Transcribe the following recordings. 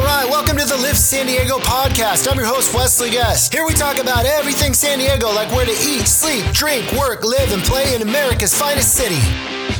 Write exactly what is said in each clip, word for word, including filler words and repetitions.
All right, welcome to the Live San Diego podcast. I'm your host, Wesley Guest. Here we talk about everything San Diego, like where to eat, sleep, drink, work, live, and play in America's finest city.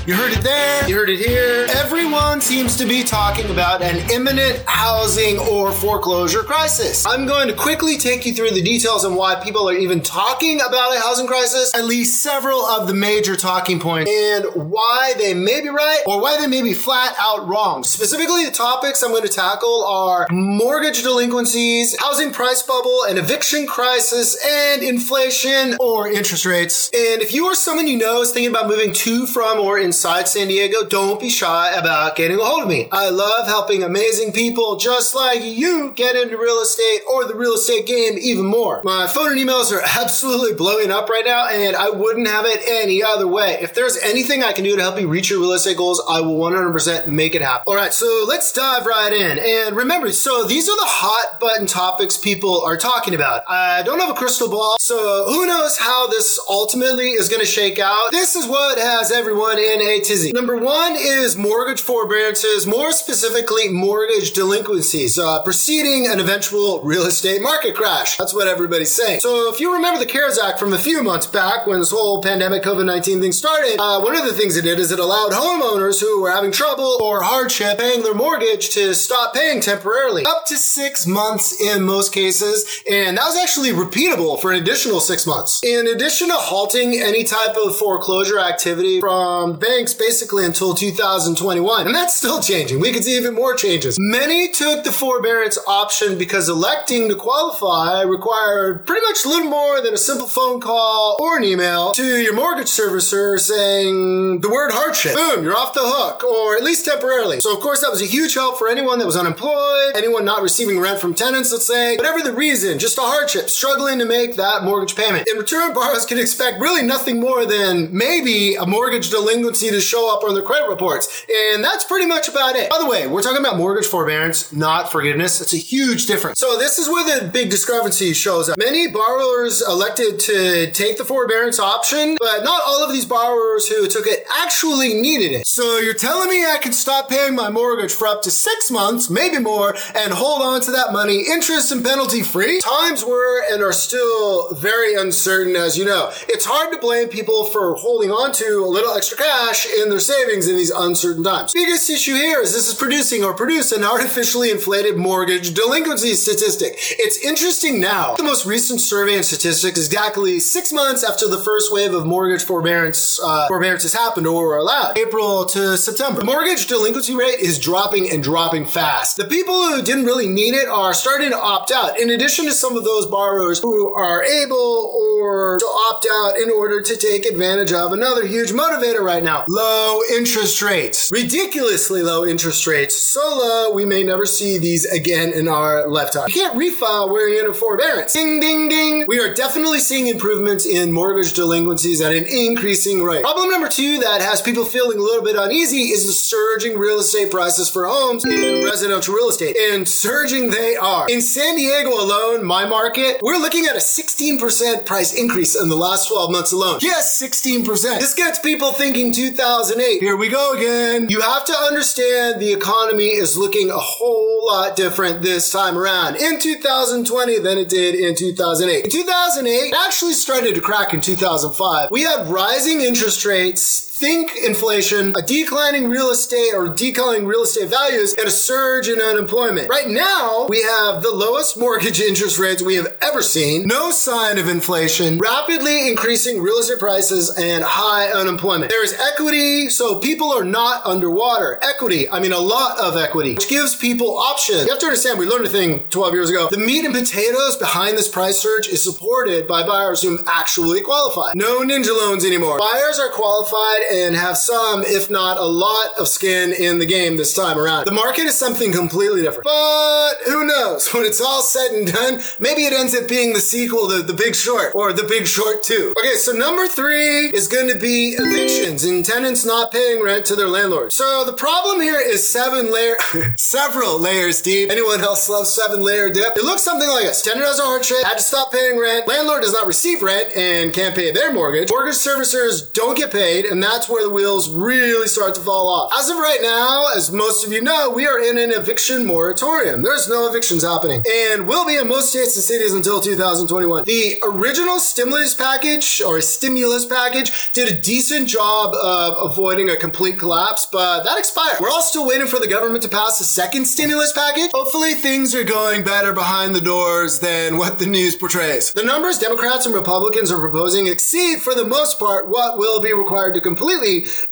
You heard it there. You heard it here. Everyone seems to be talking about an imminent housing or foreclosure crisis. I'm going to quickly take you through the details on why people are even talking about a housing crisis, at least several of the major talking points, and why they may be right or why they may be flat out wrong. Specifically, the topics I'm going to tackle are mortgage delinquencies, housing price bubble, an eviction crisis, and inflation or interest rates. And if you or someone you know is thinking about moving to, from, or in inside San Diego, don't be shy about getting a hold of me. I love helping amazing people just like you get into real estate or the real estate game even more. My phone and emails are absolutely blowing up right now, and I wouldn't have it any other way. If there's anything I can do to help you reach your real estate goals, I will one hundred percent make it happen. All right, so let's dive right in. And remember, so these are the hot button topics people are talking about. I don't have a crystal ball, so who knows how this ultimately is going to shake out. This is what has everyone in a tizzy. Number one is mortgage forbearances, more specifically mortgage delinquencies, uh, preceding an eventual real estate market crash. That's what everybody's saying. So if you remember the CARES Act from a few months back when this whole pandemic COVID nineteen thing started, uh, one of the things it did is it allowed homeowners who were having trouble or hardship paying their mortgage to stop paying temporarily, up to six months in most cases, and that was actually repeatable for an additional six months. In addition to halting any type of foreclosure activity from banks basically until two thousand twenty-one. And that's still changing. We could see even more changes. Many took the forbearance option because electing to qualify required pretty much little more than a simple phone call or an email to your mortgage servicer saying the word hardship. Boom, you're off the hook, or at least temporarily. So of course that was a huge help for anyone that was unemployed, anyone not receiving rent from tenants, let's say, whatever the reason, just a hardship, struggling to make that mortgage payment. In return, borrowers could expect really nothing more than maybe a mortgage delinquency to show up on their credit reports. And that's pretty much about it. By the way, we're talking about mortgage forbearance, not forgiveness. It's a huge difference. So this is where the big discrepancy shows up. Many borrowers elected to take the forbearance option, but not all of these borrowers who took it actually needed it. So you're telling me I can stop paying my mortgage for up to six months, maybe more, and hold on to that money interest and penalty free? Times were and are still very uncertain, as you know. It's hard to blame people for holding on to a little extra cash in their savings in these uncertain times. Biggest issue here is this is producing or produce an artificially inflated mortgage delinquency statistic. It's interesting now. The most recent survey and statistics exactly six months after the first wave of mortgage forbearance uh, forbearances happened or were allowed, April to September. The mortgage delinquency rate is dropping and dropping fast. The people who didn't really need it are starting to opt out, in addition to some of those borrowers who are able or to opt out in order to take advantage of another huge motivator right now. Now, low interest rates. Ridiculously low interest rates. So low, we may never see these again in our lifetime. You can't refi where you're in a forbearance. Ding, ding, ding. We are definitely seeing improvements in mortgage delinquencies at an increasing rate. Problem number two that has people feeling a little bit uneasy is the surging real estate prices for homes and residential real estate. And surging they are. In San Diego alone, my market, we're looking at a sixteen percent price increase in the last twelve months alone. Yes, sixteen percent. This gets people thinking, two thousand eight. Here we go again. You have to understand the economy is looking a whole lot different this time around in two thousand twenty than it did in two thousand eight. In two thousand eight, it actually started to crack in two thousand five. We had rising interest rates, think inflation, a declining real estate or declining real estate values, and a surge in unemployment. Right now, we have the lowest mortgage interest rates we have ever seen, no sign of inflation, rapidly increasing real estate prices, and high unemployment. There is equity, so people are not underwater. Equity, I mean a lot of equity, which gives people options. You have to understand, we learned a thing twelve years ago. The meat and potatoes behind this price surge is supported by buyers who actually qualify. No ninja loans anymore. Buyers are qualified and have some, if not a lot, of skin in the game this time around. The market is something completely different. But who knows? When it's all said and done, maybe it ends up being the sequel to The Big Short or The Big Short two. Okay, so number three is going to be evictions and tenants not paying rent to their landlords. So the problem here is seven layer, several layers deep. Anyone else love seven layer dip? It looks something like this. Tenant has a hardship, had to stop paying rent. Landlord does not receive rent and can't pay their mortgage. Mortgage servicers don't get paid, and that's that's where the wheels really start to fall off. As of right now, as most of you know, we are in an eviction moratorium. There's no evictions happening and will be in most states and cities until two thousand twenty-one. The original stimulus package or stimulus package did a decent job of avoiding a complete collapse, but that expired. We're all still waiting for the government to pass a second stimulus package. Hopefully things are going better behind the doors than what the news portrays. The numbers Democrats and Republicans are proposing exceed for the most part what will be required to completely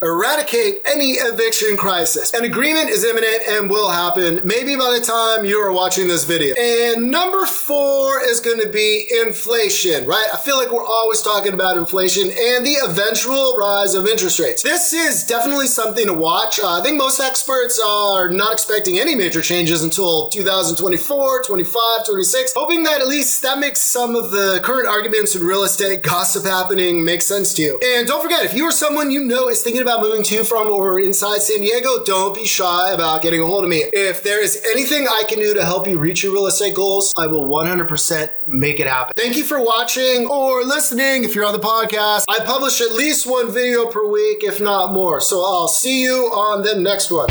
eradicate any eviction crisis. An agreement is imminent and will happen maybe by the time you are watching this video. And number four is going to be inflation, right? I feel like we're always talking about inflation and the eventual rise of interest rates. This is definitely something to watch. Uh, I think most experts are not expecting any major changes until two thousand twenty-four, twenty-five, twenty-six, hoping that at least that makes some of the current arguments in real estate gossip happening make sense to you. And don't forget, if you are someone you know is thinking about moving to, from, or inside San Diego, don't be shy about getting a hold of me. If there is anything I can do to help you reach your real estate goals, I will one hundred percent make it happen. Thank you for watching or listening. If you're on the podcast, I publish at least one video per week, if not more. So I'll see you on the next one.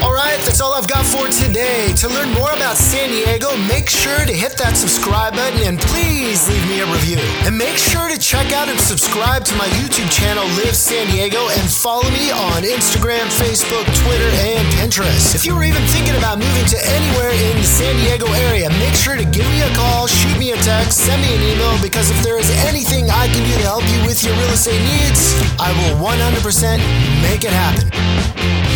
All right, that's all I've got for today. To learn more about San Diego, make sure to hit that subscribe button and please leave me a review. And make sure to check out and subscribe to my YouTube channel, Live San Diego, and follow me on Instagram, Facebook, Twitter, and Pinterest. If you were even thinking about moving to anywhere in the San Diego area, make sure to give me a call, shoot me a text, send me an email, because if there is anything I can do to help you with your real estate needs, I will one hundred percent make it happen.